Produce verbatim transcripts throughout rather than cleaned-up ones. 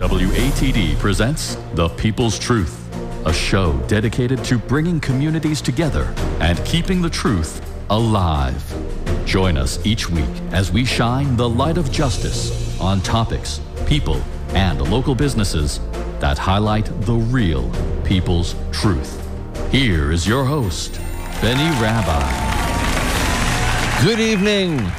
W A T D presents The People's Truth, a show dedicated to bringing communities together and keeping the truth alive. Join us each week as we shine the light of justice on topics, people, and local businesses that highlight the real people's truth. Here is your host, Benny Rabbi. Good evening.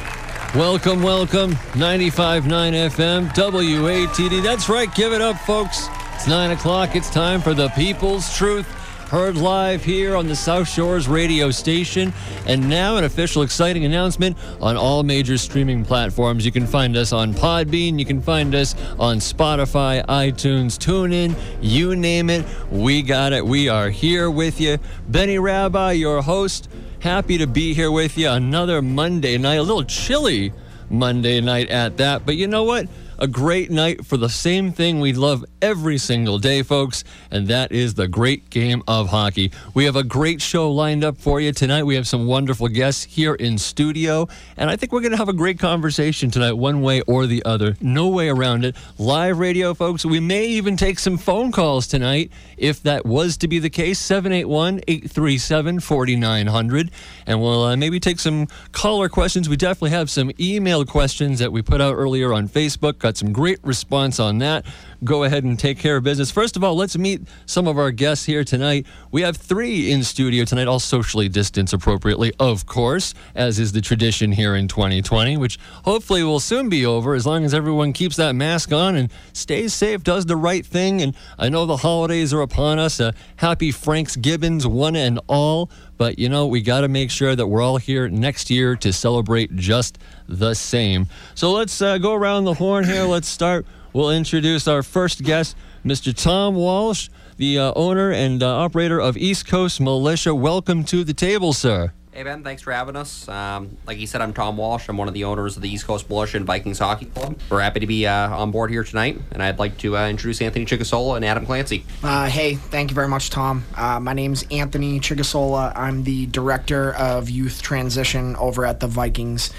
Welcome, welcome, ninety-five point nine F M, W A T D. That's right, give it up, folks. It's nine o'clock, it's time for The People's Truth, heard live here on the South Shores radio station. And now an official exciting announcement on all major streaming platforms. You can find us on Podbean, you can find us on Spotify, iTunes, TuneIn, you name it, we got it. We are here with you. Benny Rabbi, your host. Happy to be here with you another Monday night, a little chilly Monday night at that, but you know what? A great night for the same thing we love every single day, folks, and that is the great game of hockey. We have a great show lined up for you tonight. We have some wonderful guests here in studio, and I think we're going to have a great conversation tonight, one way or the other. No way around it. Live radio, folks. We may even take some phone calls tonight, if that was to be the case, seven eight one, eight three seven, four nine zero zero, and we'll uh, maybe take some caller questions. We definitely have some email questions that we put out earlier on Facebook. Got some great response on that. Go ahead and take care of business. First of all, let's meet some of our guests here tonight. We have three in studio tonight, all socially distanced appropriately, of course, as is the tradition here in twenty twenty, which hopefully will soon be over as long as everyone keeps that mask on and stays safe, does the right thing. And I know the holidays are upon us. Uh, happy Thanksgivings, one and all. But, you know, we got to make sure that we're all here next year to celebrate just the same. So let's uh, go around the horn here. Let's start. We'll introduce our first guest, Mister Tom Walsh, the uh, owner and uh, operator of East Coast Militia. Welcome to the table, sir. Hey, Ben. Thanks for having us. Um, like you said, I'm Tom Walsh. I'm one of the owners of the East Coast Militia and Vikings Hockey Club. We're happy to be uh, on board here tonight, and I'd like to uh, introduce Anthony Chighisola and Adam Clancy. Uh, hey, thank you very much, Tom. Uh, my name's Anthony Chighisola. I'm the director of youth transition over at the Vikings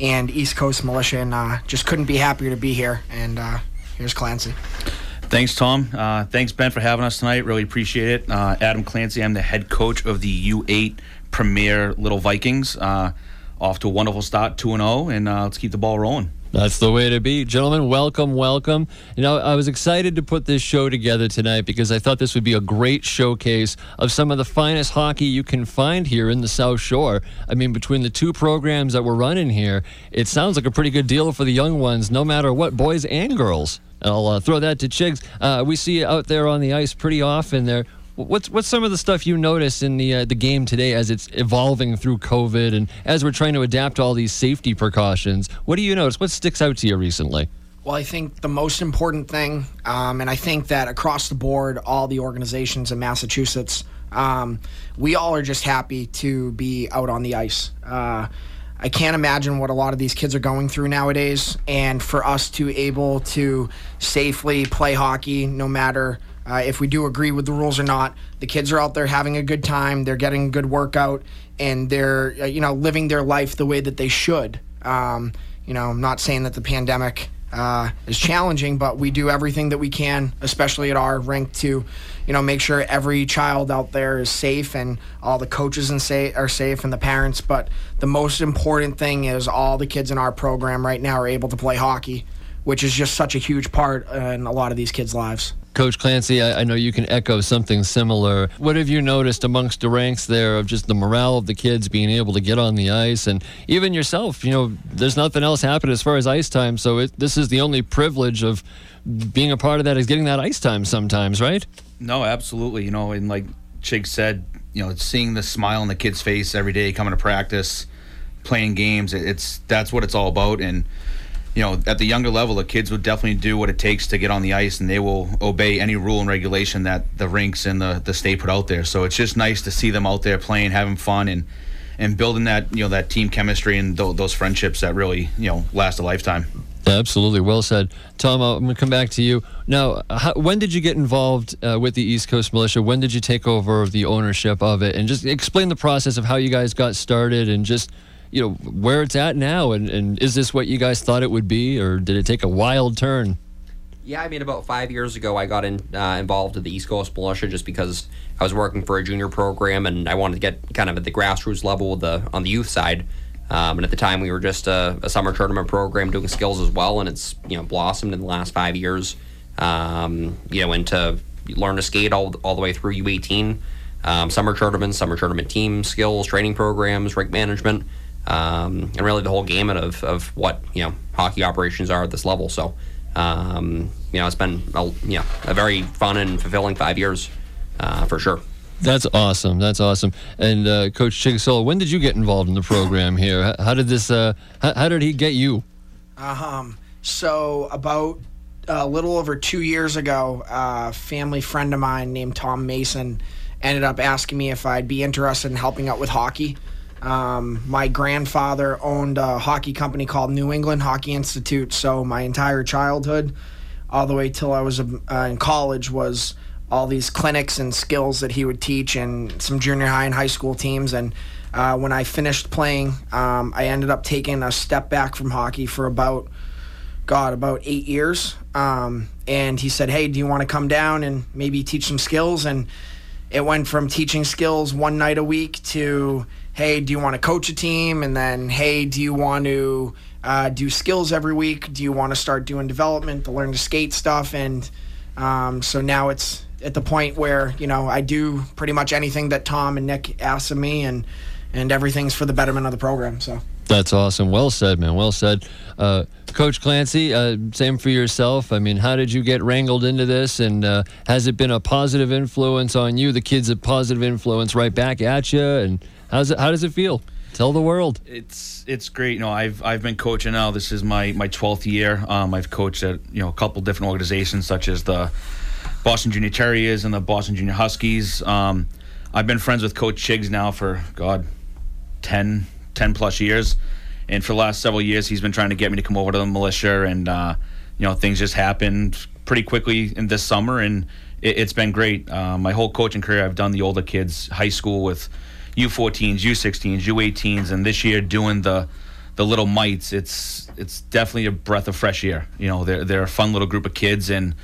and East Coast Militia, and uh, just couldn't be happier to be here, and... Uh, Here's Clancy. Thanks, Tom. Uh, thanks, Ben, for having us tonight. Really appreciate it. Uh, Adam Clancy, I'm the head coach of the U eight Premier Little Vikings. Uh, off to a wonderful start, two and oh, and uh, let's keep the ball rolling. That's the way to be. Gentlemen, welcome, welcome. You know, I was excited to put this show together tonight because I thought this would be a great showcase of some of the finest hockey you can find here in the South Shore. I mean, between the two programs that we're running here, it sounds like a pretty good deal for the young ones, no matter what, boys and girls. And I'll uh, throw that to Chigs. Uh, we see you out there on the ice pretty often there. What's what's some of the stuff you notice in the uh, the game today as it's evolving through COVID and as we're trying to adapt to all these safety precautions? What do you notice? What sticks out to you recently? Well, I think the most important thing, um, and I think that across the board, all the organizations in Massachusetts, um, we all are just happy to be out on the ice. Uh, I can't imagine what a lot of these kids are going through nowadays, and for us to able to safely play hockey, no matter... Uh, if we do agree with the rules or not, the kids are out there having a good time, they're getting a good workout, and they're uh, you know living their life the way that they should. Um, you know, I'm not saying that the pandemic uh, is challenging, but we do everything that we can, especially at our rink, to you know make sure every child out there is safe and all the coaches and say are safe and the parents. But the most important thing is all the kids in our program right now are able to play hockey, which is just such a huge part in a lot of these kids' lives. Coach Clancy, I, I know you can echo something similar. What have you noticed amongst the ranks there of just the morale of the kids being able to get on the ice? And even yourself, you know, there's nothing else happening as far as ice time, so it, this is the only privilege of being a part of that is getting that ice time sometimes, right? No, absolutely. You know, and like Chig said, you know, seeing the smile on the kid's face every day, coming to practice, playing games, it's that's what it's all about. And you know, at the younger level, the kids would definitely do what it takes to get on the ice, and they will obey any rule and regulation that the rinks and the, the state put out there. So it's just nice to see them out there playing, having fun, and, and building that, you know, that team chemistry and th- those friendships that really, you know, last a lifetime. Absolutely. Well said. Tom, I'm going to come back to you. Now, how, when did you get involved uh, with the East Coast Militia? When did you take over the ownership of it? And just explain the process of how you guys got started and just... you know, where it's at now, and, and is this what you guys thought it would be, or did it take a wild turn? Yeah, I mean, about five years ago, I got in, uh, involved with the East Coast Militia just because I was working for a junior program and I wanted to get kind of at the grassroots level with the, on the youth side. Um, and at the time, we were just a, a summer tournament program doing skills as well, and it's, you know, blossomed in the last five years, um, you know, into learn to skate all, all the way through U eighteen, um, summer tournaments, summer tournament teams, skills, training programs, rink management, um, and really the whole gamut of, of what, you know, hockey operations are at this level. So, um, you know, it's been a, you know, a very fun and fulfilling five years uh, for sure. That's awesome. That's awesome. And uh, Coach Chighisola, when did you get involved in the program here? How did this? Uh, how, how did he get you? Um. So about a little over two years ago, a family friend of mine named Tom Mason ended up asking me if I'd be interested in helping out with hockey. Um, my grandfather owned a hockey company called New England Hockey Institute. So my entire childhood, all the way till I was uh, in college, was all these clinics and skills that he would teach, and some junior high and high school teams. And uh, when I finished playing, um, I ended up taking a step back from hockey for about, God, about eight years. Um, and he said, hey, do you want to come down and maybe teach some skills? And it went from teaching skills one night a week to, hey, do you want to coach a team? And then, hey, do you want to uh, do skills every week? Do you want to start doing development to learn to skate stuff? And um, so now it's at the point where, you know, I do pretty much anything that Tom and Nick ask of me, and and everything's for the betterment of the program. So that's awesome. Well said, man. Well said. Uh, Coach Clancy, uh, same for yourself. I mean, how did you get wrangled into this, and uh, has it been a positive influence on you? The kids a positive influence right back at you, and how's it, how does it feel? Tell the world. It's it's great. You know, I've I've been coaching now. This is my my twelfth year. Um, I've coached at, you know, a couple different organizations such as the Boston Junior Terriers and the Boston Junior Huskies. Um, I've been friends with Coach Chiggs now for, God, ten, ten plus years. And for the last several years, he's been trying to get me to come over to the militia. And, uh, you know, things just happened pretty quickly in this summer, and it, it's been great. Uh, my whole coaching career, I've done the older kids, high school with U fourteens, U sixteens, U eighteens, and this year doing the the little mites. It's it's definitely a breath of fresh air. You know, they're, they're a fun little group of kids, and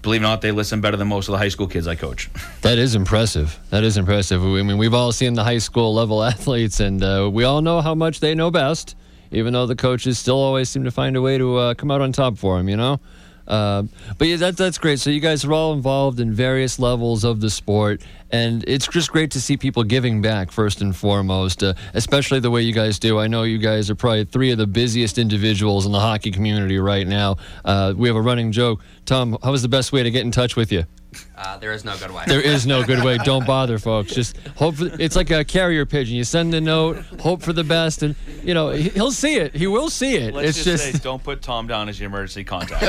believe it or not, they listen better than most of the high school kids I coach. That is impressive. That is impressive. I mean, we've all seen the high school level athletes, and uh, we all know how much they know best, even though the coaches still always seem to find a way to uh, come out on top for them, you know? Uh, but yeah, that, that's great. So you guys are all involved in various levels of the sport, and it's just great to see people giving back first and foremost, uh, especially the way you guys do. I know you guys are probably three of the busiest individuals in the hockey community right now. Uh, we have a running joke. Tom, how is the best way to get in touch with you? Uh, there is no good way. There is no good way. Don't bother, folks. Just hope for, it's like a carrier pigeon. You send the note, hope for the best, and, you know, he'll see it. He will see it. Let's it's just, just say, don't put Tom down as your emergency contact.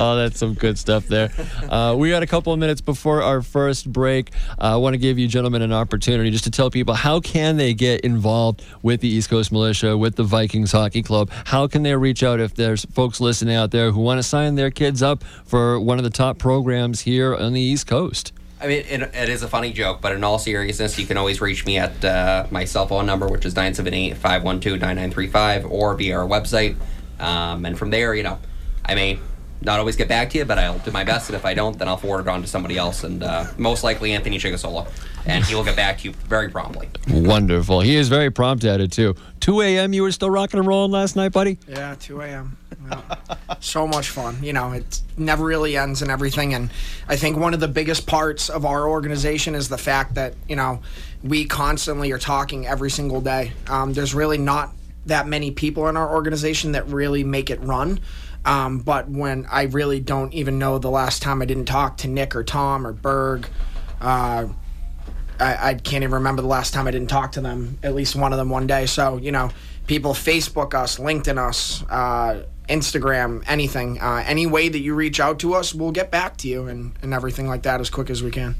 Oh, that's some good stuff there. Uh, we got a couple of minutes before our first break. Uh, I want to give you gentlemen an opportunity just to tell people, how can they get involved with the East Coast Militia, with the Vikings Hockey Club? How can they reach out if there's folks listening out there who want to sign their kids up for one of the top programs here on the East Coast? I mean, it, it is a funny joke, but in all seriousness, you can always reach me at uh, my cell phone number, which is nine seven eight, five one two, nine nine three five, or via our website. Um, and from there, you know, I may not always get back to you, but I'll do my best, and if I don't, then I'll forward it on to somebody else, and uh, most likely Anthony Chighisola, and he will get back to you very promptly. Wonderful. He is very prompt at it, too. two a.m., you were still rocking and rolling last night, buddy? Yeah, two a.m. So much fun. You know, it never really ends and everything. And I think one of the biggest parts of our organization is the fact that, you know, we constantly are talking every single day. Um, there's really not that many people in our organization that really make it run. Um, but when I really don't even know the last time I didn't talk to Nick or Tom or Berg, uh, I, I can't even remember the last time I didn't talk to them, at least one of them one day. So, you know, people Facebook us, LinkedIn us, uh, Instagram, anything, uh, any way that you reach out to us, we'll get back to you and, and everything like that as quick as we can.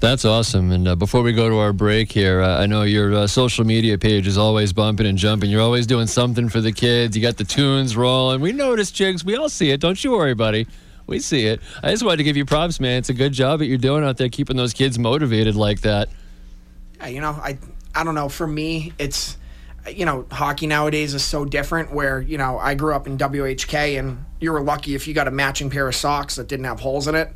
That's awesome. And uh, before we go to our break here, uh, I know your uh, social media page is always bumping and jumping. You're always doing something for the kids. You got the tunes rolling. We notice, Chiggs. We all see it. Don't you worry, buddy. We see it. I just wanted to give you props, man. It's a good job that you're doing out there, keeping those kids motivated like that. Yeah, you know, I, I don't know. For me, it's... you know, hockey nowadays is so different where, you know, I grew up in W H K and you were lucky if you got a matching pair of socks that didn't have holes in it.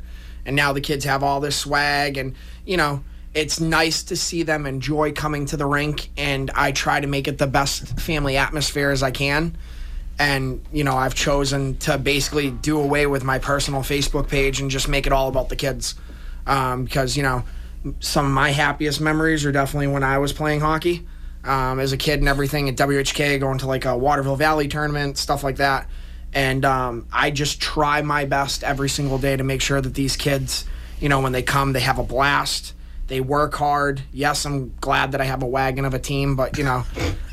And now the kids have all this swag and, you know, it's nice to see them enjoy coming to the rink, and I try to make it the best family atmosphere as I can. And, you know, I've chosen to basically do away with my personal Facebook page and just make it all about the kids. Um, because, you know, some of my happiest memories are definitely when I was playing hockey um, as a kid and everything at W H K, going to like a Waterville Valley tournament, stuff like that. And um, I just try my best every single day to make sure that these kids, you know, when they come, they have a blast. They work hard. Yes, I'm glad that I have a wagon of a team, but, you know,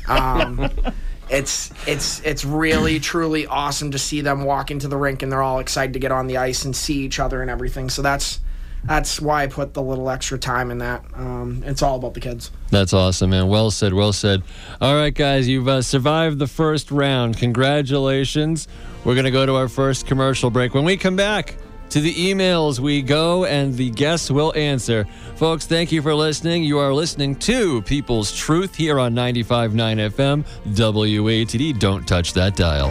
um, it's it's it's really, truly awesome to see them walk into the rink and they're all excited to get on the ice and see each other and everything. So that's that's why I put the little extra time in that. Um, it's all about the kids. That's awesome, man. Well said, well said. All right, guys, you've uh, survived the first round. Congratulations. We're going to go to our first commercial break. When we come back, to the emails we go, and the guests will answer. Folks, thank you for listening. You are listening to People's Truth here on ninety-five point nine F M, W A T D. Don't touch that dial.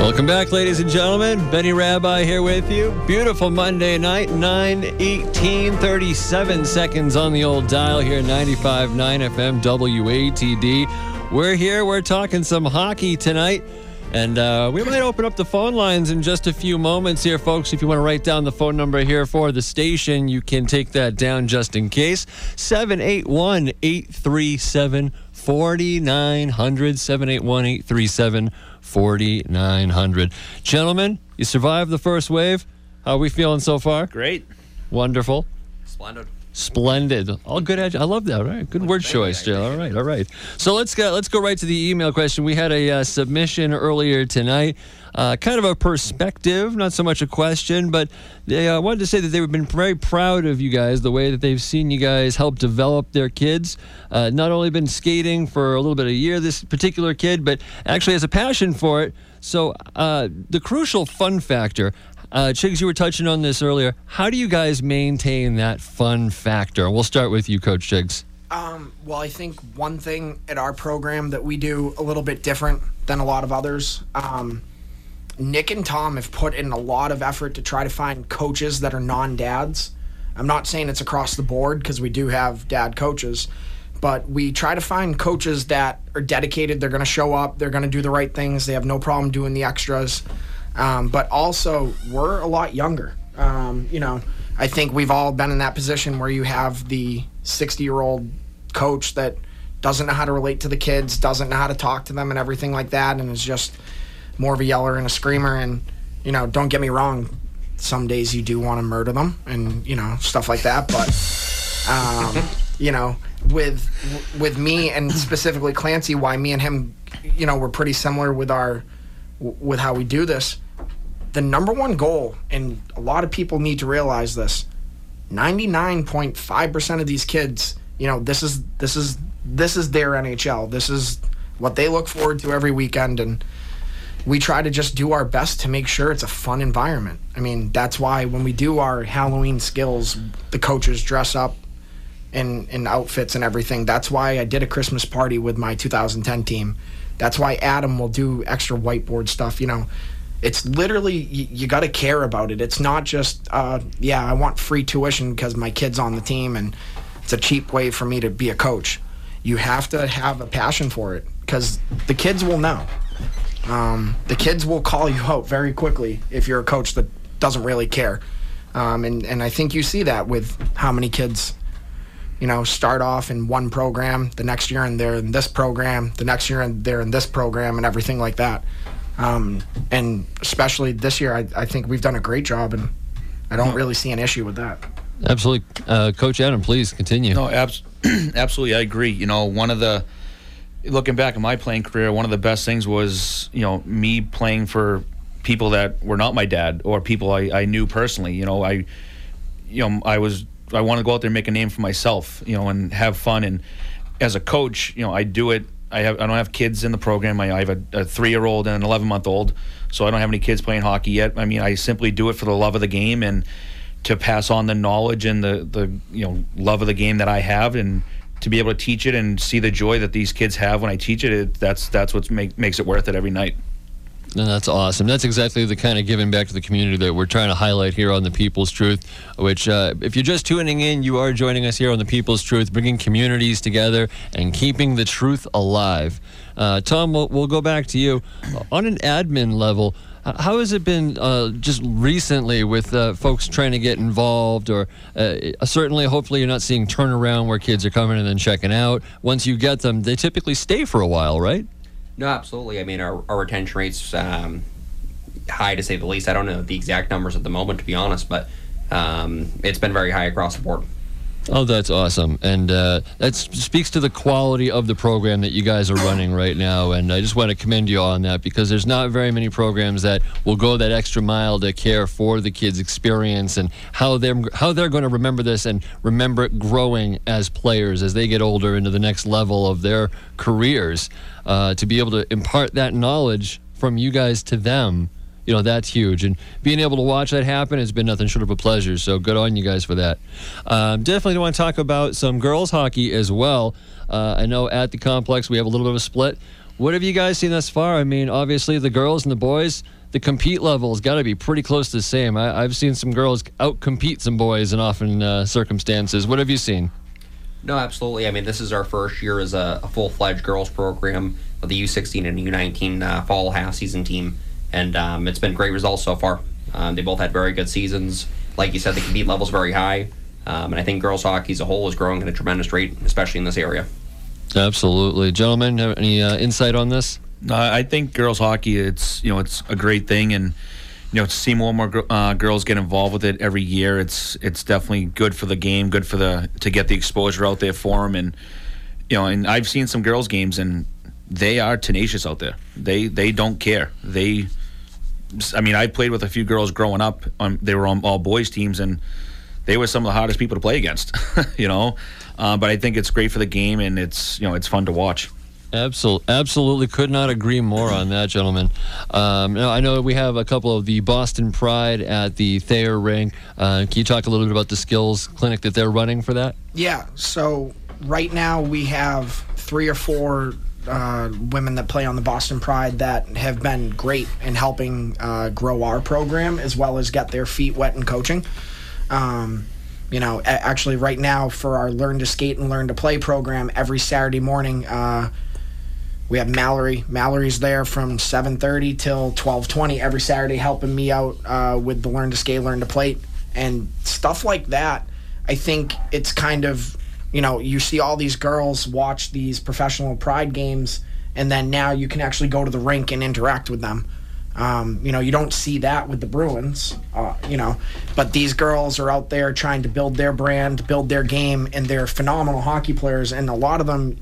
Welcome back, ladies and gentlemen. Benny Rabbi here with you. Beautiful Monday night, nine eighteen, thirty-seven seconds on the old dial here, ninety-five point nine F M, W A T D. We're here, we're talking some hockey tonight, and uh, we might open up the phone lines in just a few moments here, folks. If you want to write down the phone number here for the station, you can take that down just in case. seven eight one, eight three seven, four nine zero zero, seven eight one, eight three seven, four nine zero zero. Gentlemen, you survived the first wave. How are we feeling so far? Great. Wonderful. Splendid. Splendid. All good. Ad- I love that. All right. Good word choice, Jill. All right. All right. So let's go, let's go right to the email question. We had a uh, submission earlier tonight, uh, kind of a perspective, not so much a question, but they uh, wanted to say that they've been very proud of you guys, the way that they've seen you guys help develop their kids. Uh, not only been skating for a little bit of a year, this particular kid, but actually has a passion for it. So uh, the crucial fun factor. Uh, Chigs, you were touching on this earlier. How do you guys maintain that fun factor? We'll start with you, Coach Chigs. Um, well, I think one thing at our program that we do a little bit different than a lot of others, um, Nick and Tom have put in a lot of effort to try to find coaches that are non-dads. I'm not saying it's across the board because we do have dad coaches, but we try to find coaches that are dedicated. They're going to show up. They're going to do the right things. They have no problem doing the extras. Um, but also, we're a lot younger. Um, you know, I think we've all been in that position where you have the sixty-year-old coach that doesn't know how to relate to the kids, doesn't know how to talk to them and everything like that, and is just more of a yeller and a screamer. And, you know, don't get me wrong, some days you do want to murder them and, you know, stuff like that. But, um, you know, with with me and specifically Clancy, why me and him, you know, we're pretty similar with our with how we do this. The number one goal, and a lot of people need to realize this, ninety-nine point five percent of these kids, you know, this is this is this is their N H L. This is what they look forward to every weekend, and we try to just do our best to make sure it's a fun environment. I mean, that's why when we do our Halloween skills, the coaches dress up in in outfits and everything. That's why I did a Christmas party with my two thousand ten team. That's why Adam will do extra whiteboard stuff. You know, it's literally, you, you got to care about it. It's not just, uh, yeah, I want free tuition because my kid's on the team and it's a cheap way for me to be a coach. You have to have a passion for it because the kids will know. Um, the kids will call you out very quickly if you're a coach that doesn't really care. Um, and, and I think you see that with how many kids, you know, start off in one program, the next year and they're in this program, the next year and they're in this program and everything like that. Um, and especially this year, I, I think we've done a great job, and I don't really see an issue with that. Absolutely. Uh, Coach Adam, please continue. No, abs- absolutely. I agree. You know, one of the, looking back at my playing career, one of the best things was, you know, me playing for people that were not my dad or people I, I knew personally. You know, I, you know, I was, I want to go out there and make a name for myself, you know, and have fun. And as a coach, you know, I do it. I have I don't have kids in the program. I, I have a, a three-year-old and an eleven-month-old, so I don't have any kids playing hockey yet. I mean, I simply do it for the love of the game and to pass on the knowledge and the, the you know love of the game that I have, and to be able to teach it and see the joy that these kids have when I teach it, it that's that's what make, makes it worth it every night. And that's awesome. That's exactly the kind of giving back to the community that we're trying to highlight here on The People's Truth, which uh, if you're just tuning in, you are joining us here on The People's Truth, bringing communities together and keeping the truth alive. Uh, Tom, we'll, we'll go back to you. On an admin level, how has it been uh, just recently with uh, folks trying to get involved, or uh, certainly, hopefully you're not seeing turnaround where kids are coming and then checking out. Once you get them, they typically stay for a while, right? No, absolutely. I mean, our, our retention rate's um, high, to say the least. I don't know the exact numbers at the moment, to be honest, but um, it's been very high across the board. Oh, that's awesome. And uh, that speaks to the quality of the program that you guys are running right now. And I just want to commend you on that, because there's not very many programs that will go that extra mile to care for the kids' experience and how they're, how they're going to remember this and remember it growing as players as they get older into the next level of their careers. Uh, to be able to impart that knowledge from you guys to them, you know, that's huge. And being able to watch that happen has been nothing short of a pleasure. So good on you guys for that. Um, definitely want to talk about some girls hockey as well. Uh, I know at the complex we have a little bit of a split. What have you guys seen thus far? I mean, obviously the girls and the boys, the compete level's got to be pretty close to the same. I, I've seen some girls out-compete some boys in often uh, circumstances. What have you seen? No, absolutely. I mean, this is our first year as a, a full-fledged girls program with the U sixteen and U nineteen uh, fall half-season team. And um, it's been great results so far. Um, they both had very good seasons. Like you said, the compete level's very high. Um, and I think girls hockey as a whole is growing at a tremendous rate, especially in this area. Absolutely. Gentlemen, have any uh, insight on this? Uh, I think girls hockey, it's you know, it's a great thing. And you know, to see more and more uh, girls get involved with it every year, it's it's definitely good for the game, good for the to get the exposure out there for them. And, you know, and I've seen some girls games, and they are tenacious out there. They they don't care. They, I mean, I played with a few girls growing up. Um, they were on all boys teams, and they were some of the hardest people to play against. you know, uh, but I think it's great for the game, and it's you know it's fun to watch. Absolutely, absolutely, could not agree more on that, gentlemen. Um, now, I know we have a couple of the Boston Pride at the Thayer Ring. Uh, can you talk a little bit about the skills clinic that they're running for that? Yeah. So right now we have three or four uh, women that play on the Boston Pride that have been great in helping uh, grow our program, as well as get their feet wet in coaching. Um, You know, actually, right now for our Learn to Skate and Learn to Play program, every Saturday morning uh, we have Mallory. Mallory's there from seven thirty till twelve twenty every Saturday, helping me out uh, with the Learn to Skate, Learn to Play, and stuff like that. I think it's kind of, you know, you see all these girls watch these professional pride games, and then now you can actually go to the rink and interact with them. Um, you know, you don't see that with the Bruins, uh, you know, but these girls are out there trying to build their brand, build their game, and they're phenomenal hockey players. And a lot of them,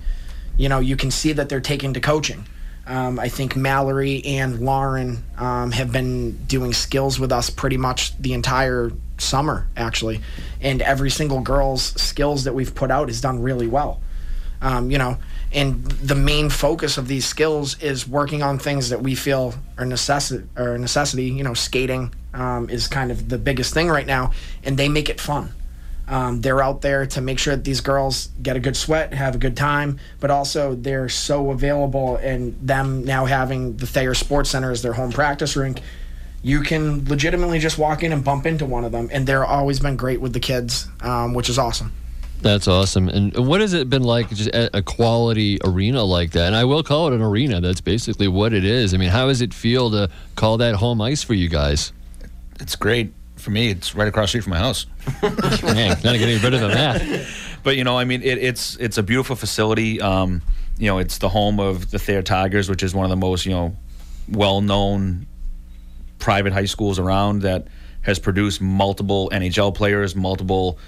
you know, you can see that they're taking to coaching. Um, I think Mallory and Lauren um, have been doing skills with us pretty much the entire summer, actually. And every single girl's skills that we've put out has done really well, um, you know. And the main focus of these skills is working on things that we feel are necessi- or necessity. You know, skating um, is kind of the biggest thing right now, and they make it fun. Um, they're out there to make sure that these girls get a good sweat, have a good time, but also they're so available, and them now having the Thayer Sports Center as their home practice rink, you can legitimately just walk in and bump into one of them, and they're always been great with the kids, um, which is awesome. That's awesome. And what has it been like, just a quality arena like that? And I will call it an arena. That's basically what it is. I mean, how does it feel to call that home ice for you guys? It's great. For me, it's right across the street from my house. Man, not getting better than that. But, you know, I mean, it, it's it's a beautiful facility. Um, you know, it's the home of the Thayer Tigers, which is one of the most, you know, well-known private high schools around, that has produced multiple N H L players, multiple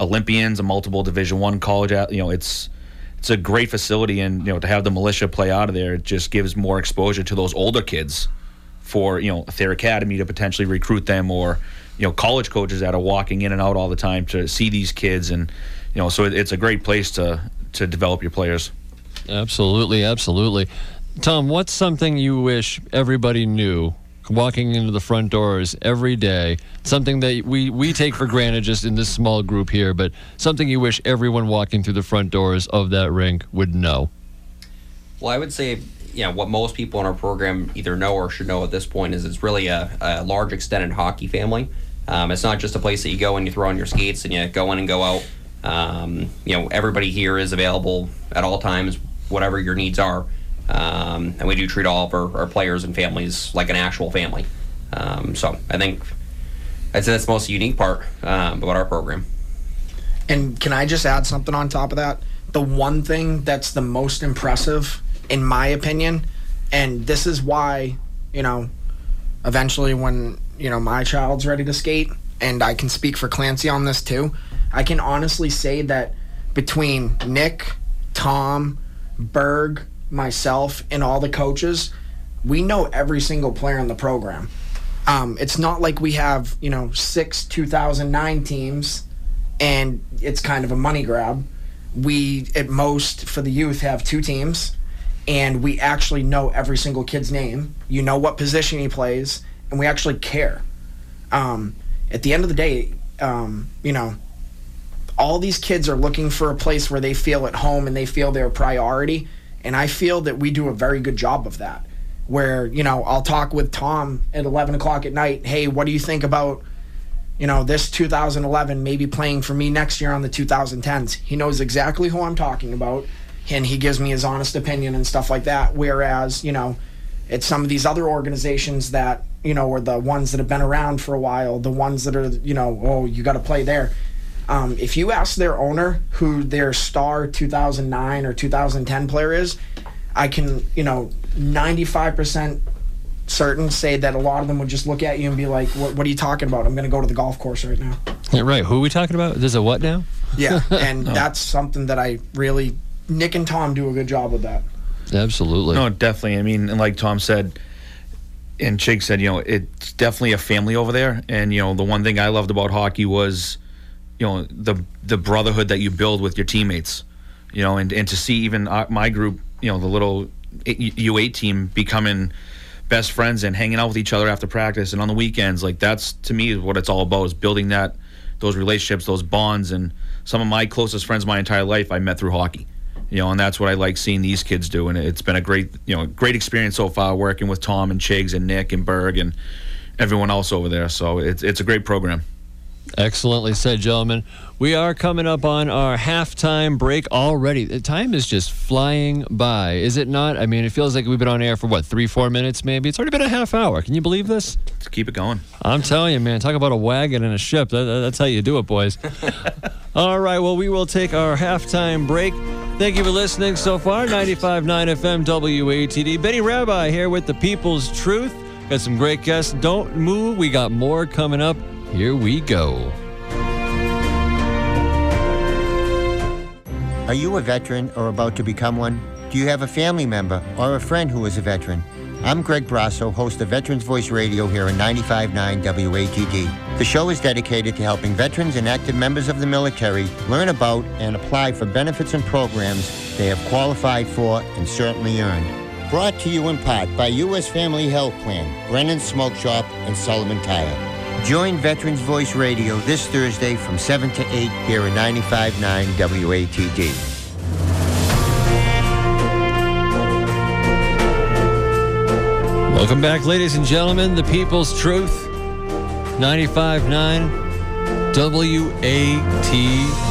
Olympians, a multiple Division One college. You know, it's it's a great facility, and you know, to have the militia play out of there, it just gives more exposure to those older kids for you know Thayer Academy to potentially recruit them, or you know college coaches that are walking in and out all the time to see these kids, and you know, so it, it's a great place to to develop your players. Absolutely, absolutely. Tom, what's something you wish everybody knew walking into the front doors every day, something that we, we take for granted just in this small group here, but something you wish everyone walking through the front doors of that rink would know? Well, I would say, you know, what most people in our program either know or should know at this point is it's really a, a large extended hockey family. Um, it's not just a place that you go and you throw on your skates and you go in and go out. Um, you know, everybody here is available at all times, whatever your needs are. Um, and we do treat all of our, our players and families like an actual family. Um, so I think I'd say that's the most unique part um, about our program. And can I just add something on top of that? The one thing that's the most impressive, in my opinion, and this is why, you know, eventually when, you know, my child's ready to skate, and I can speak for Clancy on this too, I can honestly say that between Nick, Tom, Berg, myself, and all the coaches, we know every single player in the program. Um, it's not like we have, you know, six two thousand nine teams and it's kind of a money grab. We, at most, for the youth, have two teams, and we actually know every single kid's name. You know what position he plays, and we actually care. Um, at the end of the day, um, you know, all these kids are looking for a place where they feel at home and they feel they're a priority. And I feel that we do a very good job of that, where, you know, I'll talk with Tom at eleven o'clock at night. Hey, what do you think about, you know, this two thousand eleven maybe playing for me next year on the two thousand tens? He knows exactly who I'm talking about, and he gives me his honest opinion and stuff like that. Whereas, you know, at some of these other organizations that, you know, are the ones that have been around for a while, the ones that are, you know, oh, you got to play there. Um, if you ask their owner who their star two thousand nine or two thousand ten player is, I can, you know, ninety-five percent certain say that a lot of them would just look at you and be like, what, what are you talking about? I'm going to go to the golf course right now. Yeah, right. Who are we talking about? There's a what now? Yeah, and oh. That's something that I really, Nick and Tom do a good job with that. Absolutely. No, definitely. I mean, and like Tom said, and Chig said, you know, it's definitely a family over there. And, you know, the one thing I loved about hockey was, you know, the the brotherhood that you build with your teammates, you know, and, and to see even our, my group, you know, the little U eight team becoming best friends and hanging out with each other after practice and on the weekends, like that's, to me, is what it's all about, is building that, those relationships, those bonds. And some of my closest friends my entire life I met through hockey, you know, and that's what I like seeing these kids do. And it's been a great, you know, great experience so far working with Tom and Chiggs and Nick and Berg and everyone else over there. So it's it's a great program. Excellently said, gentlemen. We are coming up on our halftime break already. The time is just flying by, is it not? I mean, it feels like we've been on air for, what, three, four minutes maybe? It's already been a half hour. Can you believe this? Let's keep it going. I'm telling you, man. Talk about a wagon and a ship. That, that's how you do it, boys. All right, well, we will take our halftime break. Thank you for listening so far. ninety-five point nine F M W A T D. Benny Rabbi here with The People's Truth. Got some great guests. Don't move. We got more coming up. Here we go. Are you a veteran or about to become one? Do you have a family member or a friend who is a veteran? I'm Greg Brasso, host of Veterans Voice Radio here on ninety-five point nine W A T D. The show is dedicated to helping veterans and active members of the military learn about and apply for benefits and programs they have qualified for and certainly earned. Brought to you in part by U S Family Health Plan, Brennan's Smoke Shop, and Sullivan Tire. Join Veterans Voice Radio this Thursday from seven to eight here at ninety-five point nine W A T D. Welcome back, ladies and gentlemen. The People's Truth, ninety-five point nine W A T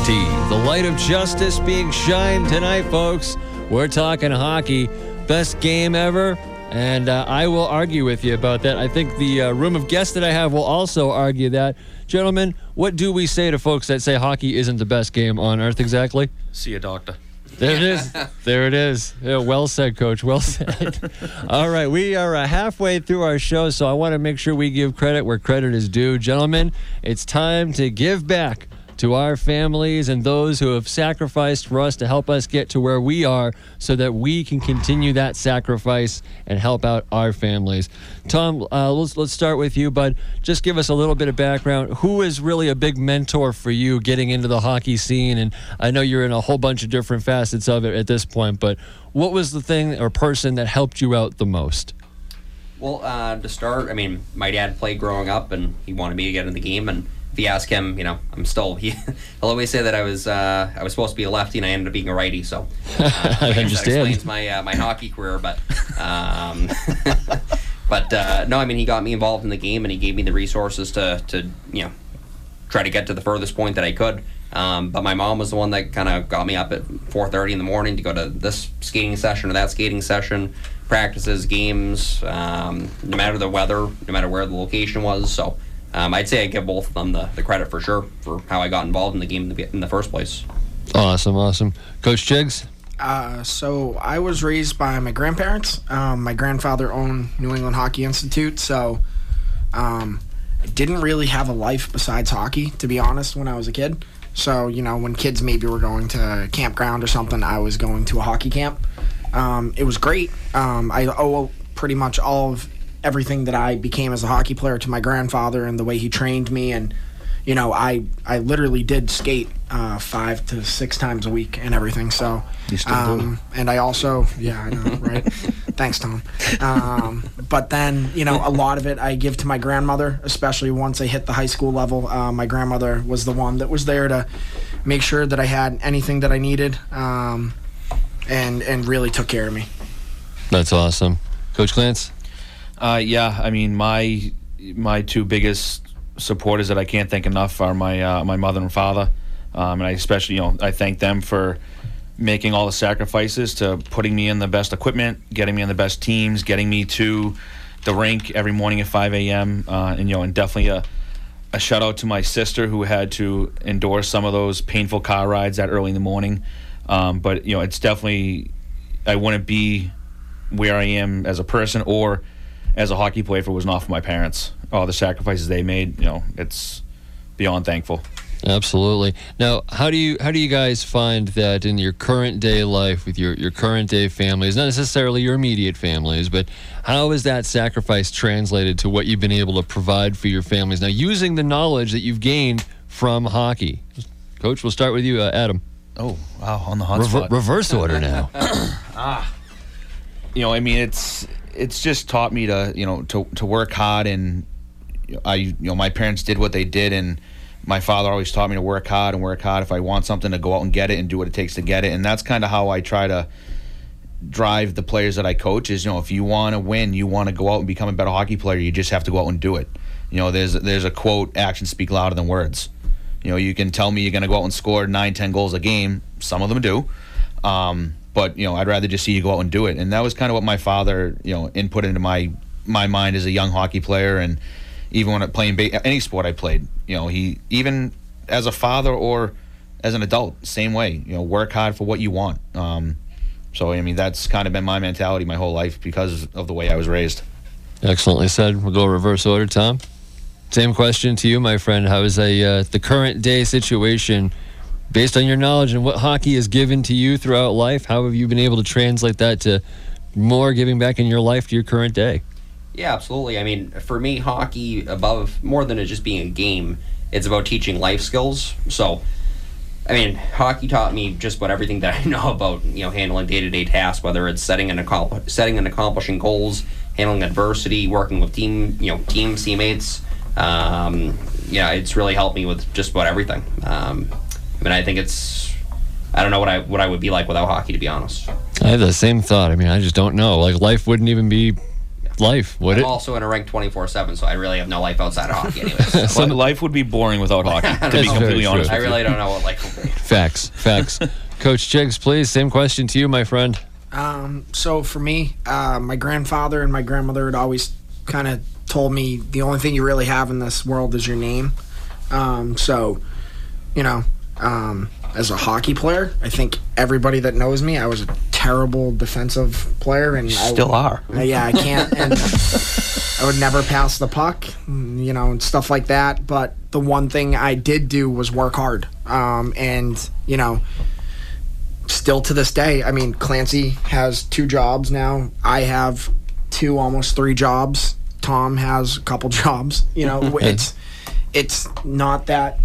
D. The light of justice being shined tonight, folks. We're talking hockey. Best game ever. And uh, I will argue with you about that. I think the uh, room of guests that I have will also argue that. Gentlemen, what do we say to folks that say hockey isn't the best game on earth exactly? See a doctor. There it is. There it is. Yeah, well said, Coach. Well said. All right, we are uh, halfway through our show, so I want to make sure we give credit where credit is due. Gentlemen, it's time to give back to our families and those who have sacrificed for us to help us get to where we are so that we can continue that sacrifice and help out our families. Tom, uh, let's let's start with you, bud. Just give us a little bit of background. Who is really a big mentor for you getting into the hockey scene? And I know you're in a whole bunch of different facets of it at this point, but what was the thing or person that helped you out the most? Well, uh, to start, I mean, my dad played growing up, and he wanted me to get in the game. And if you ask him, you know, I'm still. He, I'll always say that I was uh, I was supposed to be a lefty, and I ended up being a righty. So uh, I, I understand. That explains my uh, my hockey career, but um, but uh, no, I mean, he got me involved in the game, and he gave me the resources to to you know try to get to the furthest point that I could. Um, but my mom was the one that kind of got me up at four thirty in the morning to go to this skating session or that skating session, practices, games, um, no matter the weather, no matter where the location was. So um, I'd say I give both of them the, the credit for sure for how I got involved in the game in the, in the first place. Awesome, awesome. Coach Chiggs? Uh, so I was raised by my grandparents. Um, my grandfather owned New England Hockey Institute, so um, I didn't really have a life besides hockey, to be honest, when I was a kid. So, you know, when kids maybe were going to a campground or something, I was going to a hockey camp. Um, it was great. Um, I owe pretty much all of everything that I became as a hockey player to my grandfather and the way he trained me. And, you know, I, I literally did skate uh, five to six times a week and everything. So, you still um, do. And I also, yeah, I know, right? Thanks, Tom. Um, but then, you know, a lot of it I give to my grandmother, especially once I hit the high school level. Uh, my grandmother was the one that was there to make sure that I had anything that I needed um, and and really took care of me. That's awesome. Coach Clance? Uh, yeah, I mean, my my two biggest supporters that I can't thank enough are my, uh, my mother and father. Um, and I especially, you know, I thank them for making all the sacrifices to putting me in the best equipment, getting me in the best teams, getting me to the rink every morning at five a.m. Uh, and you know, and definitely a, a shout out to my sister who had to endure some of those painful car rides that early in the morning. Um, but you know, it's definitely, I wouldn't be where I am as a person or as a hockey player if it was not for my parents. All the sacrifices they made, you know, it's beyond thankful. Absolutely. Now, how do you how do you guys find that in your current day life with your, your current day families, not necessarily your immediate families, but how is that sacrifice translated to what you've been able to provide for your families? Now, using the knowledge that you've gained from hockey. Coach, we'll start with you, uh, Adam. Oh, wow, on the hot Rever- spot. Reverse order now. ah, You know, I mean, it's it's just taught me to, you know, to, to work hard, and I, you know, my parents did what they did, and my father always taught me to work hard and work hard. If I want something, to go out and get it and do what it takes to get it. And that's kind of how I try to drive the players that I coach is, you know, if you want to win, you want to go out and become a better hockey player, you just have to go out and do it. You know, there's there's a quote, actions speak louder than words. You know, you can tell me you're going to go out and score nine, ten goals a game. Some of them do. Um, but, you know, I'd rather just see you go out and do it. And that was kind of what my father, you know, input into my my mind as a young hockey player. And even when I playing any sport I played, you know, he even as a father or as an adult, same way. You know, work hard for what you want. Um, so I mean, that's kind of been my mentality my whole life because of the way I was raised. Excellently said. We'll go reverse order, Tom. Same question to you, my friend. How is a uh, the current day situation, based on your knowledge and what hockey has given to you throughout life? How have you been able to translate that to more giving back in your life to your current day? Yeah, absolutely. I mean, for me, hockey, above more than it just being a game, it's about teaching life skills. So, I mean, hockey taught me just about everything that I know about, you know, handling day-to-day tasks, whether it's setting and accompli- setting and accomplishing goals, handling adversity, working with team, you know, team teammates. Um, yeah, it's really helped me with just about everything. Um, I mean, I think it's. I don't know what I what I would be like without hockey, to be honest. I have the same thought. I mean, I just don't know. Like, life wouldn't even be. Life, would I'm it? I'm also in a rank twenty-four seven, so I really have no life outside of hockey anyway. So. Some life would be boring without hockey, to be completely honest. I really don't know what life would be. Facts, facts. Coach Chiggs, please, same question to you, my friend. Um, so for me, uh, my grandfather and my grandmother had always kind of told me the only thing you really have in this world is your name. Um, so, you know, um, as a hockey player, I think everybody that knows me, I was a terrible defensive player, and you still I, are. Uh, yeah, I can't. And I would never pass the puck, you know, and stuff like that. But the one thing I did do was work hard. Um, and you know, still to this day, I mean, Clancy has two jobs now. I have two, almost three jobs. Tom has a couple jobs. You know, it's it's not that,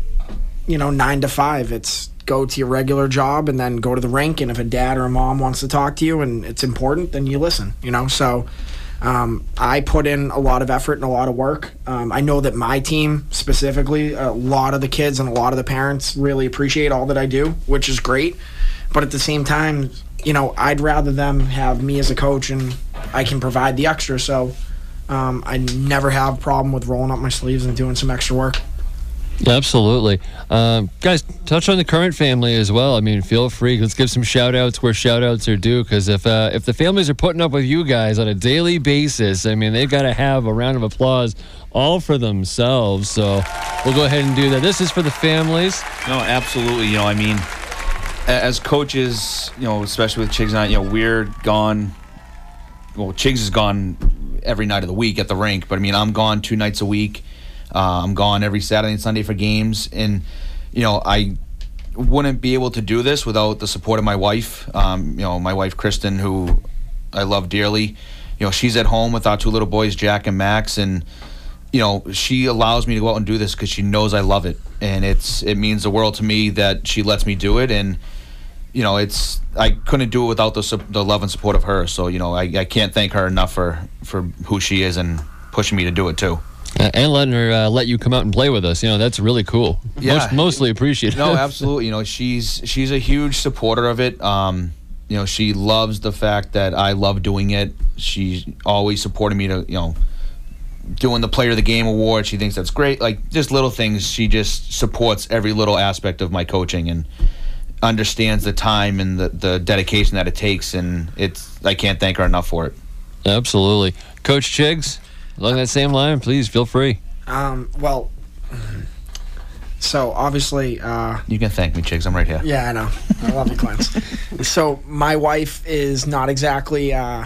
you know, nine to five. It's go to your regular job and then go to the rink, and if a dad or a mom wants to talk to you and it's important, then you listen, you know. So Um, I put in a lot of effort and a lot of work. Um, I know that my team specifically, a lot of the kids and a lot of the parents really appreciate all that I do, which is great. But at the same time, you know, I'd rather them have me as a coach and I can provide the extra. So um, I never have a problem with rolling up my sleeves and doing some extra work. Absolutely. Um, guys, touch on the current family as well. I mean, feel free. Let's give some shout-outs where shout-outs are due, because if uh, if the families are putting up with you guys on a daily basis, I mean, they've got to have a round of applause all for themselves. So we'll go ahead and do that. This is for the families. No, absolutely. You know, I mean, as coaches, you know, especially with Chigs on, you know, we're gone. Well, Chigs is gone every night of the week at the rink, but, I mean, I'm gone two nights a week. Uh, I'm gone every Saturday and Sunday for games, and you know I wouldn't be able to do this without the support of my wife. Um, you know, my wife Kristen, who I love dearly. You know, she's at home with our two little boys, Jack and Max, and you know she allows me to go out and do this because she knows I love it, and it's it means the world to me that she lets me do it. And you know, it's I couldn't do it without the the love and support of her. So you know, I, I can't thank her enough for for who she is and pushing me to do it too. Uh, and letting her uh, let you come out and play with us, you know, that's really cool. Yeah. Most, mostly appreciated. No, absolutely. You know, she's she's a huge supporter of it. Um, you know, she loves the fact that I love doing it. She's always supporting me to, you know, doing the Player of the Game award. She thinks that's great. Like, just little things. She just supports every little aspect of my coaching and understands the time and the, the dedication that it takes. And it's I can't thank her enough for it. Absolutely. Coach Chiggs? Along that same line, please feel free. Um, well, so obviously... Uh, you can thank me, Chiggs. I'm right here. Yeah, I know. I love you, Clance. So my wife is not exactly uh,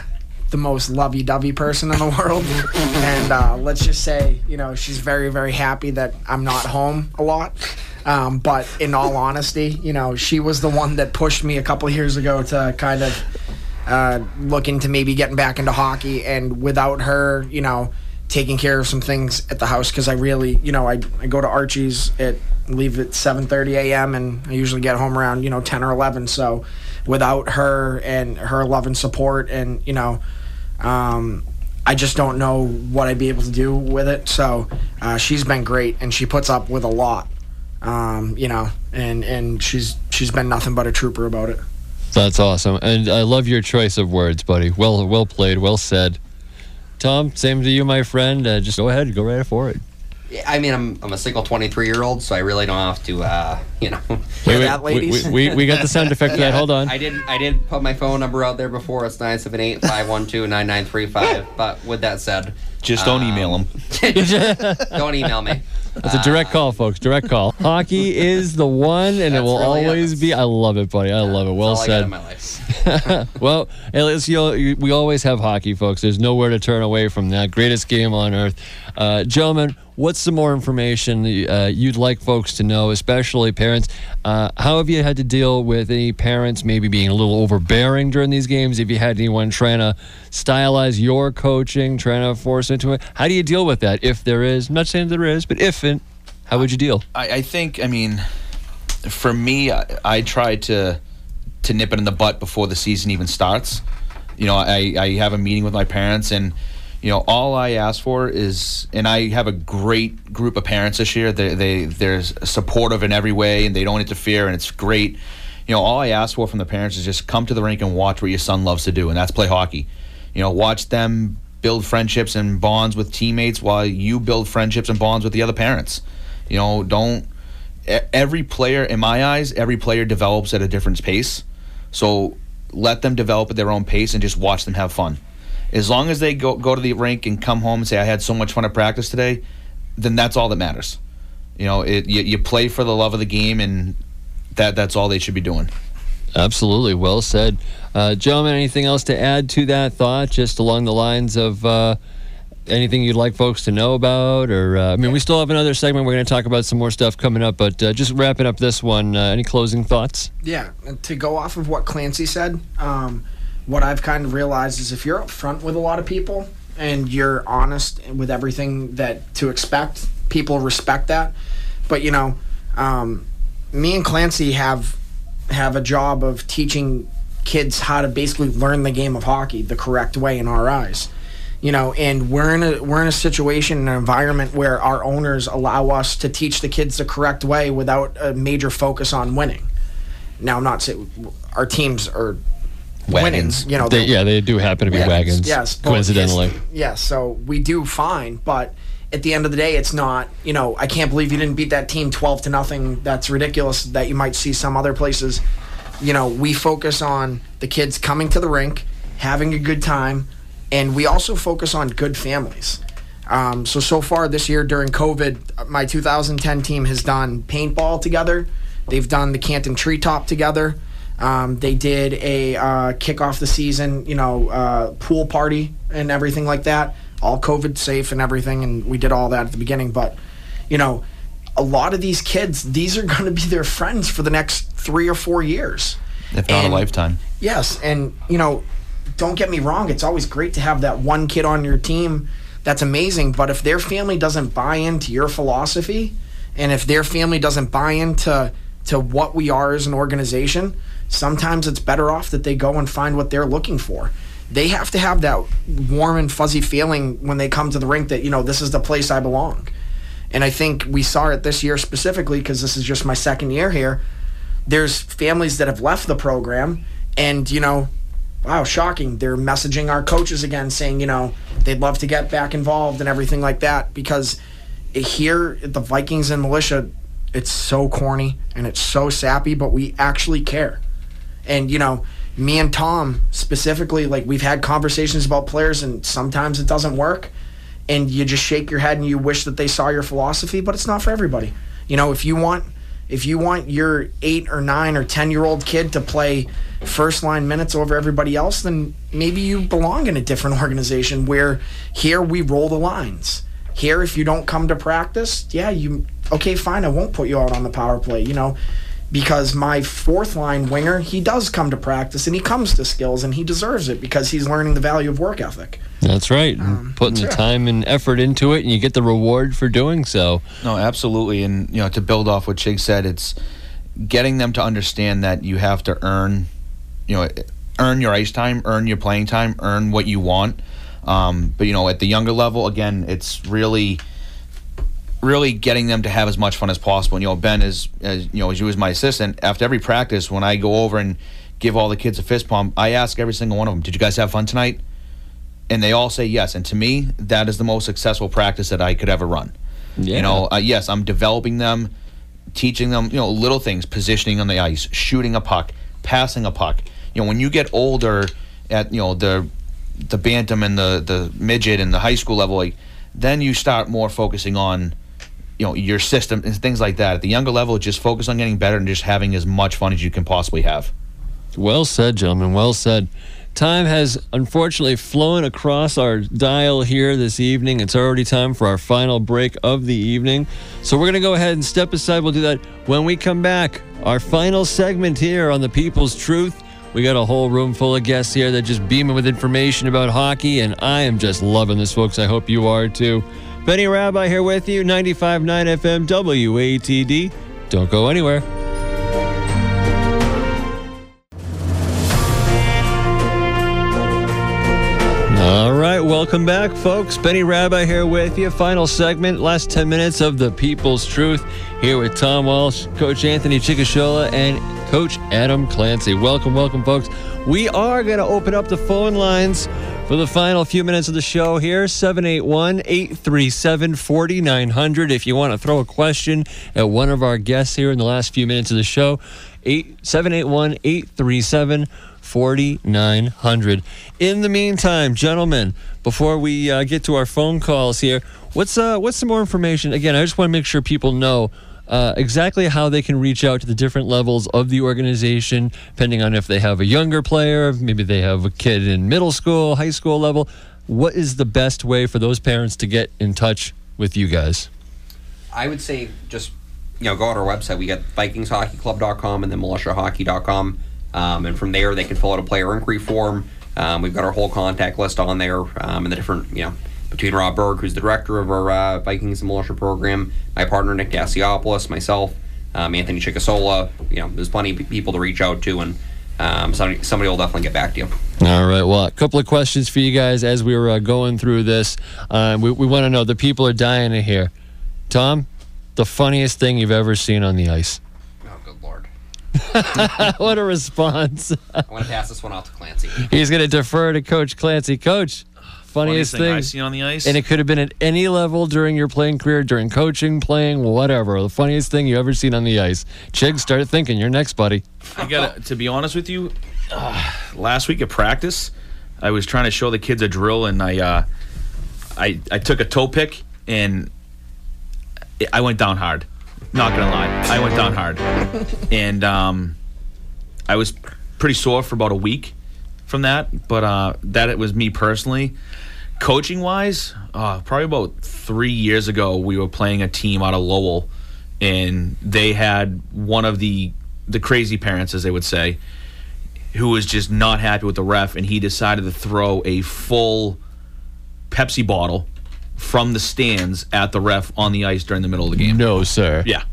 the most lovey-dovey person in the world. And uh, let's just say, you know, she's very, very happy that I'm not home a lot. Um, but in all honesty, you know, she was the one that pushed me a couple of years ago to kind of... Uh, looking to maybe getting back into hockey, and without her, you know, taking care of some things at the house, because I really, you know, I, I go to Archie's at leave at seven thirty a.m. and I usually get home around, you know, ten or eleven. So without her and her love and support, and you know, um, I just don't know what I'd be able to do with it. So uh, she's been great, and she puts up with a lot, um, you know, and and she's she's been nothing but a trooper about it. That's awesome, and I love your choice of words, buddy. Well, well played, well said. Tom, same to you, my friend. Uh, just go ahead, go right for it. Yeah, I mean, I'm I'm a single twenty-three-year-old, so I really don't have to, uh, you know. Wait, wait, that, ladies. We, we, we got the sound effect for that. Hold on. I didn't I did put my phone number out there before. It's nine seven eight five one two nine nine three five. But with that said, just don't um, email them. Don't email me. It's a direct call, folks. Direct call. Hockey is the one, and it will really always it. be. I love it, buddy. I yeah, love it. Well that's all said. I got in my life. Well, Elias, you know, we always have hockey, folks. There's nowhere to turn away from that. Greatest game on earth. Uh, gentlemen, what's some more information uh, you'd like folks to know, especially parents? Uh, how have you had to deal with any parents maybe being a little overbearing during these games? Have you had anyone trying to stylize your coaching, trying to force into it? How do you deal with that, if there is? I'm not saying there is, but if and how would you deal? I, I think, I mean, for me, I, I try to to nip it in the butt before the season even starts. You know, I, I have a meeting with my parents, and you know, all I ask for is, and I have a great group of parents this year. They, they, they're supportive in every way, and they don't interfere, and it's great. You know, all I ask for from the parents is just come to the rink and watch what your son loves to do, and that's play hockey. You know, watch them build friendships and bonds with teammates while you build friendships and bonds with the other parents. You know, don't every player, in my eyes, every player develops at a different pace. So let them develop at their own pace and just watch them have fun. As long as they go, go to the rink and come home and say, I had so much fun at practice today, then that's all that matters. You know, it, you, you play for the love of the game, and that that's all they should be doing. Absolutely. Well said. Uh, gentlemen, anything else to add to that thought, just along the lines of uh, anything you'd like folks to know about? Or uh, I mean, we still have another segment. We're going to talk about some more stuff coming up, but uh, just wrapping up this one, uh, any closing thoughts? Yeah, to go off of what Clancy said, um, what I've kind of realized is if you're up front with a lot of people and you're honest with everything that to expect, people respect that. But, you know, um, me and Clancy have have a job of teaching kids how to basically learn the game of hockey the correct way in our eyes. you know, and we're in a we're in a situation, an environment where our owners allow us to teach the kids the correct way without a major focus on winning. Now, I'm not saying our teams are wagons, winning, you know, they, yeah, they do happen to be wagons, wagons yes, coincidentally, yes, yes. So we do fine, but at the end of the day, it's not, you know, I can't believe you didn't beat that team twelve to nothing. That's ridiculous that you might see some other places. You know, we focus on the kids coming to the rink, having a good time, and we also focus on good families. Um, so, so far this year during COVID, my two thousand ten team has done paintball together. They've done the Canton Treetop together. Um, they did a uh, kick off the season, you know, uh, pool party and everything like that. All COVID safe and everything, and we did all that at the beginning. But, you know, a lot of these kids, these are going to be their friends for the next three or four years. If not and, a lifetime. Yes, and, you know, don't get me wrong, it's always great to have that one kid on your team. That's amazing, but if their family doesn't buy into your philosophy, and if their family doesn't buy into to what we are as an organization, sometimes it's better off that they go and find what they're looking for. They have to have that warm and fuzzy feeling when they come to the rink that, you know, this is the place I belong. And I think we saw it this year specifically, because this is just my second year here. There's families that have left the program and, you know, wow, shocking. They're messaging our coaches again saying, you know, they'd love to get back involved and everything like that, because here at the Vikings and Militia, it's so corny and it's so sappy, but we actually care. And, you know, me and Tom specifically, like, we've had conversations about players, and sometimes it doesn't work, and you just shake your head and you wish that they saw your philosophy, but it's not for everybody. You know, if you want if you want your eight or nine or ten year old kid to play first line minutes over everybody else, then maybe you belong in a different organization, where here we roll the lines. Here, if you don't come to practice, yeah, you okay, fine, I won't put you out on the power play, you know. Because my fourth line winger, he does come to practice and he comes to skills, and he deserves it because he's learning the value of work ethic. That's right. Um, Putting yeah. the time and effort into it, and you get the reward for doing so. No, absolutely. And, you know, to build off what Chig said, it's getting them to understand that you have to earn, you know, earn your ice time, earn your playing time, earn what you want. Um, but, you know, at the younger level, again, it's really... really getting them to have as much fun as possible. And, you know, Ben is, as you know, as you as my assistant, after every practice, when I go over and give all the kids a fist pump, I ask every single one of them, did you guys have fun tonight? And they all say yes. And to me, that is the most successful practice that I could ever run. Yeah. You know, uh, yes, I'm developing them, teaching them, you know, little things, positioning on the ice, shooting a puck, passing a puck. You know, when you get older at, you know, the the bantam and the, the midget and the high school level, like, then you start more focusing on, you know, your system and things like that. At the younger level, just focus on getting better and just having as much fun as you can possibly have. Well said, gentlemen. Well said. Time has unfortunately flown across our dial here this evening. It's already time for our final break of the evening. So we're going to go ahead and step aside. We'll do that when we come back. Our final segment here on The People's Truth. We got a whole room full of guests here that just beaming with information about hockey, and I am just loving this, folks. I hope you are too. Benny Rabbi here with you, ninety-five point nine F M W A T D. Don't go anywhere. All right, welcome back, folks. Benny Rabbi here with you. Final segment, last ten minutes of The People's Truth, here with Tom Walsh, Coach Anthony Chighisola, and Coach Adam Clancy. Welcome, welcome, folks. We are going to open up the phone lines for the final few minutes of the show here. Seven eight one, eight three seven, four nine zero zero. If you want to throw a question at one of our guests here in the last few minutes of the show, seven eight one, eight three seven, four nine zero zero. In the meantime, gentlemen, before we uh, get to our phone calls here, what's uh, what's some more information? Again, I just want to make sure people know Uh, exactly how they can reach out to the different levels of the organization, depending on if they have a younger player, maybe they have a kid in middle school, high school level. What is the best way for those parents to get in touch with you guys? I would say just, you know, go on our website. We got vikings hockey club dot com and then militia hockey dot com. Um, and from there, they can fill out a player inquiry form. Um, we've got our whole contact list on there, um, and the different, you know, between Rob Burke, who's the director of our uh, Vikings and Militia program, my partner Nick Gassiopoulos, myself, um, Anthony Chighisola, you know, there's plenty of people to reach out to, and um, somebody, somebody will definitely get back to you. All right. Well, a couple of questions for you guys as we were uh, going through this. Uh, we we want to know, the people are dying to hear. Tom, the funniest thing you've ever seen on the ice. Oh, good Lord. What a response. I want to pass this one off to Clancy. He's going to defer to Coach Clancy. Coach, funniest, funniest thing, thing I've seen on the ice. And it could have been at any level during your playing career, during coaching, playing, whatever. The funniest thing you ever seen on the ice. Chig, start thinking. You're next, buddy. I gotta, to be honest with you, uh, last week at practice, I was trying to show the kids a drill, and I, uh, I, I took a toe pick, and I went down hard. Not going to lie. I went down hard. And um, I was pretty sore for about a week from that, but uh, that it was me personally. Coaching-wise, uh, probably about three years ago, we were playing a team out of Lowell, and they had one of the the crazy parents, as they would say, who was just not happy with the ref, and he decided to throw a full Pepsi bottle from the stands at the ref on the ice during the middle of the game. No, sir. Yeah.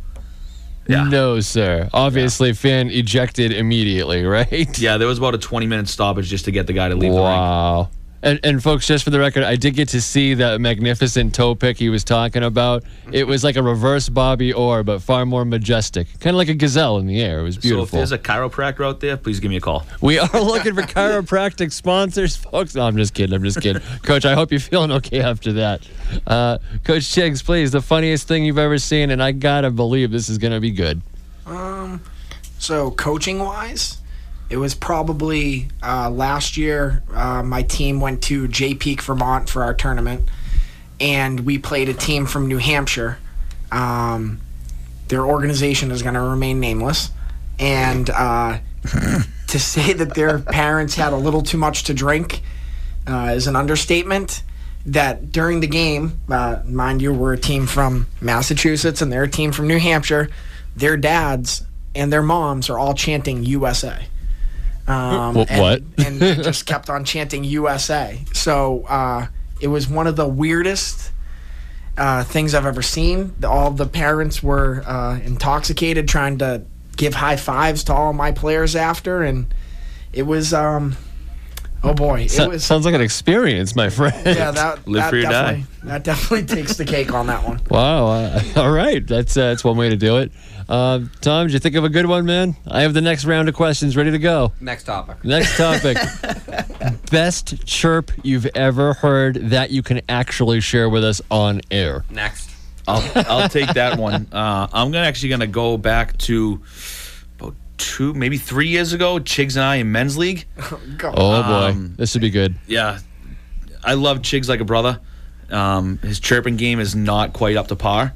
Yeah. No, sir. Obviously, yeah. Fan ejected immediately, right? Yeah, there was about a twenty-minute stoppage just to get the guy to leave. Wow. The rink. And, and, folks, just for the record, I did get to see that magnificent toe pick he was talking about. It was like a reverse Bobby Orr, but far more majestic. Kind of like a gazelle in the air. It was beautiful. So if there's a chiropractor out there, please give me a call. We are looking for chiropractic sponsors, folks. No, I'm just kidding. I'm just kidding. Coach, I hope you're feeling okay after that. Uh, Coach Chiggs, please, the funniest thing you've ever seen, and I got to believe this is going to be good. Um, so, coaching-wise... It was probably uh, last year, uh, my team went to Jay Peak, Vermont for our tournament, and we played a team from New Hampshire. Um, their organization is going to remain nameless. And uh, to say that their parents had a little too much to drink uh, is an understatement. That during the game, uh, mind you, we're a team from Massachusetts and they're a team from New Hampshire, their dads and their moms are all chanting U S A. Um, what? And, what? and they just kept on chanting U S A. So uh, it was one of the weirdest uh, things I've ever seen. All the parents were uh, intoxicated, trying to give high fives to all my players after, and it was, um, oh boy, it so, was sounds like an experience, my friend. Yeah, that live that for your die. That definitely takes the cake on that one. Wow. Uh, all right, that's uh, that's one way to do it. Uh, Tom, did you think of a good one, man? I have the next round of questions ready to go. Next topic. Next topic. Best chirp you've ever heard that you can actually share with us on air. Next. I'll, I'll take that one. Uh, I'm gonna actually going to go back to about two, maybe three years ago, Chiggs and I in men's league. Oh, God. oh boy. Um, this would be good. Yeah. I love Chiggs like a brother. Um, his chirping game is not quite up to par,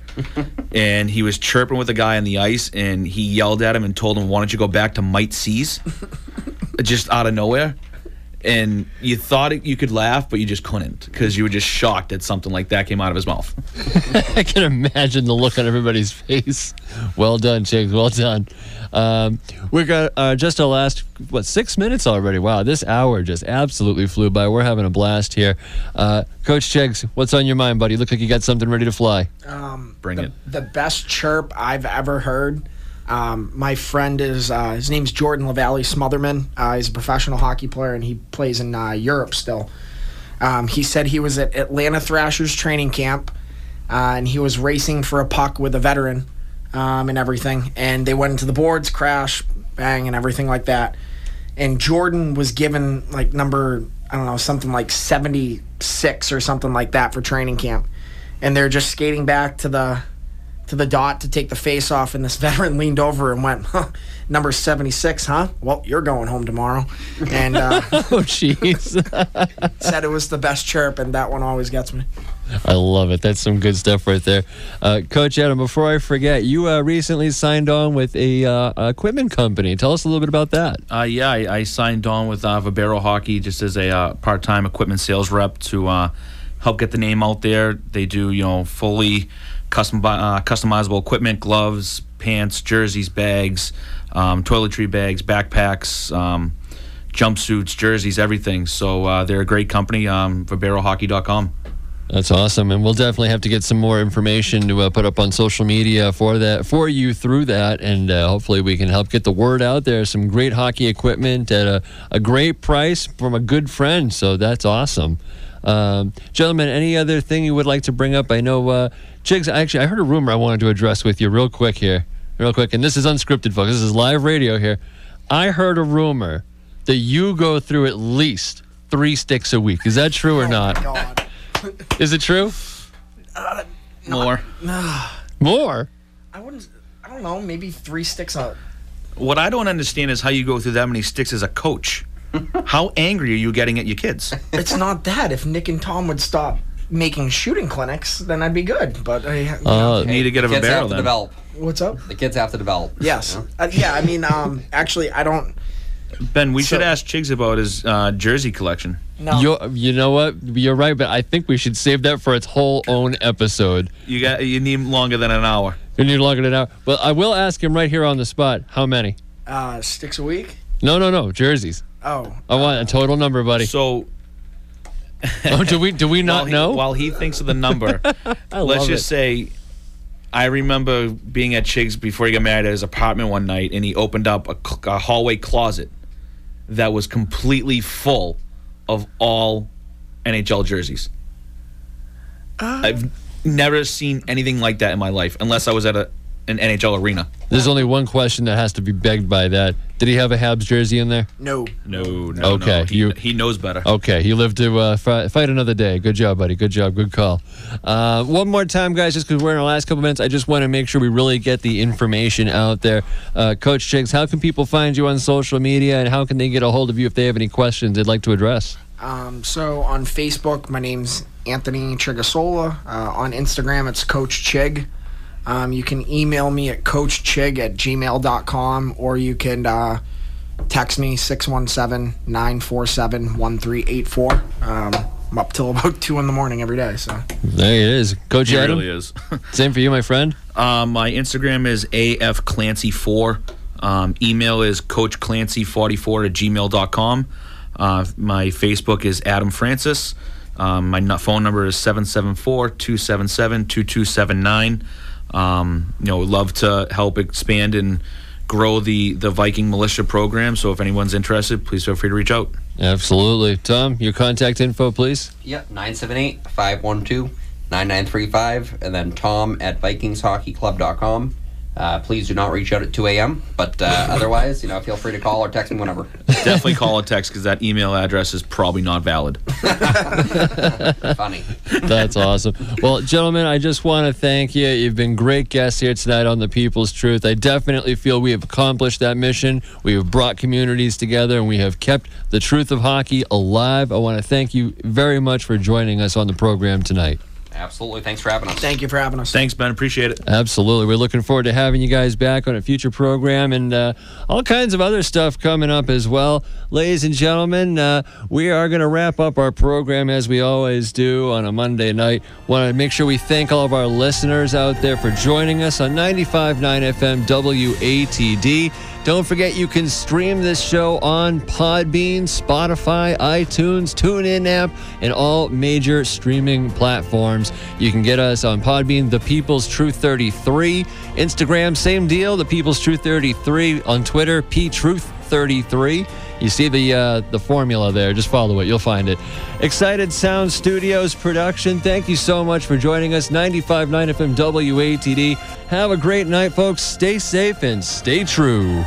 and he was chirping with a guy on the ice, and he yelled at him and told him, "Why don't you go back to might sees?" Just out of nowhere, and you thought it, you could laugh, but you just couldn't because you were just shocked that something like that came out of his mouth. I can imagine the look on everybody's face. Well done, Chiggs. Well done. Um, we got uh, just our last what six minutes already. Wow, this hour just absolutely flew by. We're having a blast here. Uh, Coach Chiggs, what's on your mind, buddy? Look like you got something ready to fly. Um, Bring the, it. The best chirp I've ever heard. Um, my friend is uh, his name's Jordan Lavallee Smotherman. Uh, he's a professional hockey player and he plays in uh, Europe still. Um, he said he was at Atlanta Thrashers training camp uh, and he was racing for a puck with a veteran. Um, and everything, and they went into the boards, crash, bang, and everything like that. And Jordan was given like number, I don't know, something like seventy-six or something like that for training camp. And they're just skating back to the to the dot to take the face off, and this veteran leaned over and went, huh, number seventy-six, huh? Well, you're going home tomorrow. And uh, oh, jeez. Said it was the best chirp, and that one always gets me. I love it. That's some good stuff right there. Uh, Coach Adam, before I forget, you uh, recently signed on with a uh, equipment company. Tell us a little bit about that. Uh, yeah, I, I signed on with uh, Vibero Hockey just as a uh, part-time equipment sales rep to uh, help get the name out there. They do, you know, fully custom uh, customizable equipment, gloves, pants, jerseys, bags, um, toiletry bags, backpacks, um, jumpsuits, jerseys, everything. So uh, they're a great company, um, vibero hockey dot com. That's awesome, and we'll definitely have to get some more information to uh, put up on social media for that for you through that, and uh, hopefully we can help get the word out there. Some great hockey equipment at a, a great price from a good friend, so that's awesome. Um, gentlemen, any other thing you would like to bring up? I know, uh, Chigs, actually, I heard a rumor I wanted to address with you real quick here, real quick, and this is unscripted, folks. This is live radio here. I heard a rumor that you go through at least three sticks a week. Is that true or not? Oh, God. Is it true? Uh, not, More. Uh, More? I wouldn't, I don't know, maybe three sticks out. What I don't understand is how you go through that many sticks as a coach. How angry are you getting at your kids? It's not that. If Nick and Tom would stop making shooting clinics, then I'd be good. But I uh, know, you need to get a barrel then. Develop. What's up? The kids have to develop. Yes. You know? uh, yeah, I mean, um, actually, I don't... Ben, we so, should ask Chigs about his uh, jersey collection. No. You're, you know what? You're right, but I think we should save that for its whole own episode. You got. You need longer than an hour. You need longer than an hour. Well, I will ask him right here on the spot. How many? Uh, sticks a week? No, no, no. Jerseys. Oh. I want uh, a total number, buddy. So... oh, do we do we not while he, know? While he thinks of the number, I let's love just it. say... I remember being at Chig's before he got married at his apartment one night, and he opened up a, a hallway closet that was completely full of all N H L jerseys. Uh, I've never seen anything like that in my life, unless I was at a, an N H L arena. There's only one question that has to be begged by that. Did he have a Habs jersey in there? No. No, no, okay. No. He, you, he knows better. Okay, he lived to uh, fi- fight another day. Good job, buddy. Good job. Good call. Uh, one more time, guys, just because we're in our last couple minutes, I just want to make sure we really get the information out there. Uh, Coach Chiggs, how can people find you on social media, and how can they get a hold of you if they have any questions they'd like to address? Um, so on Facebook, my name's Anthony Chighisola. Uh, on Instagram, it's Coach Chig. Um, you can email me at coach chig at gmail dot com, or you can uh, text me six one seven, nine four seven, one three eight four. Um, I'm up till about two in the morning every day. So there it is, Coach it Adam. Really is. Same for you, my friend. Um, my Instagram is A F Clancy four. Um, email is coach clancy forty-four at gmail dot com. Uh, my Facebook is Adam Francis. Um, my phone number is seven seven four, two seven seven, two two seven nine. Um, you know, love to help expand and grow the, the Viking Militia program. So if anyone's interested, please feel free to reach out. Absolutely. Tom, your contact info, please. Yep, nine seven eight, five one two, nine nine three five, and then Tom at vikings hockey club dot com. Uh, please do not reach out at two a.m., but uh, otherwise, you know, feel free to call or text me whenever. Definitely call or text, because that email address is probably not valid. Funny. That's awesome. Well, gentlemen, I just want to thank you. You've been great guests here tonight on The People's Truth. I definitely feel we have accomplished that mission. We have brought communities together, and we have kept the truth of hockey alive. I want to thank you very much for joining us on the program tonight. Absolutely. Thanks for having us. Thank you for having us. Thanks, Ben. Appreciate it. Absolutely. We're looking forward to having you guys back on a future program, and uh, all kinds of other stuff coming up as well. Ladies and gentlemen, uh, we are going to wrap up our program as we always do on a Monday night. Want to make sure we thank all of our listeners out there for joining us on ninety-five point nine F M W A T D. Don't forget, you can stream this show on Podbean, Spotify, iTunes, TuneIn app, and all major streaming platforms. You can get us on Podbean, The People's Truth thirty-three. Instagram, same deal, The People's Truth thirty-three. On Twitter, P Truth thirty-three. You see the uh, the formula there. Just follow it. You'll find it. Excited Sound Studios production. Thank you so much for joining us. ninety-five point nine F M W A T D. Have a great night, folks. Stay safe and stay true.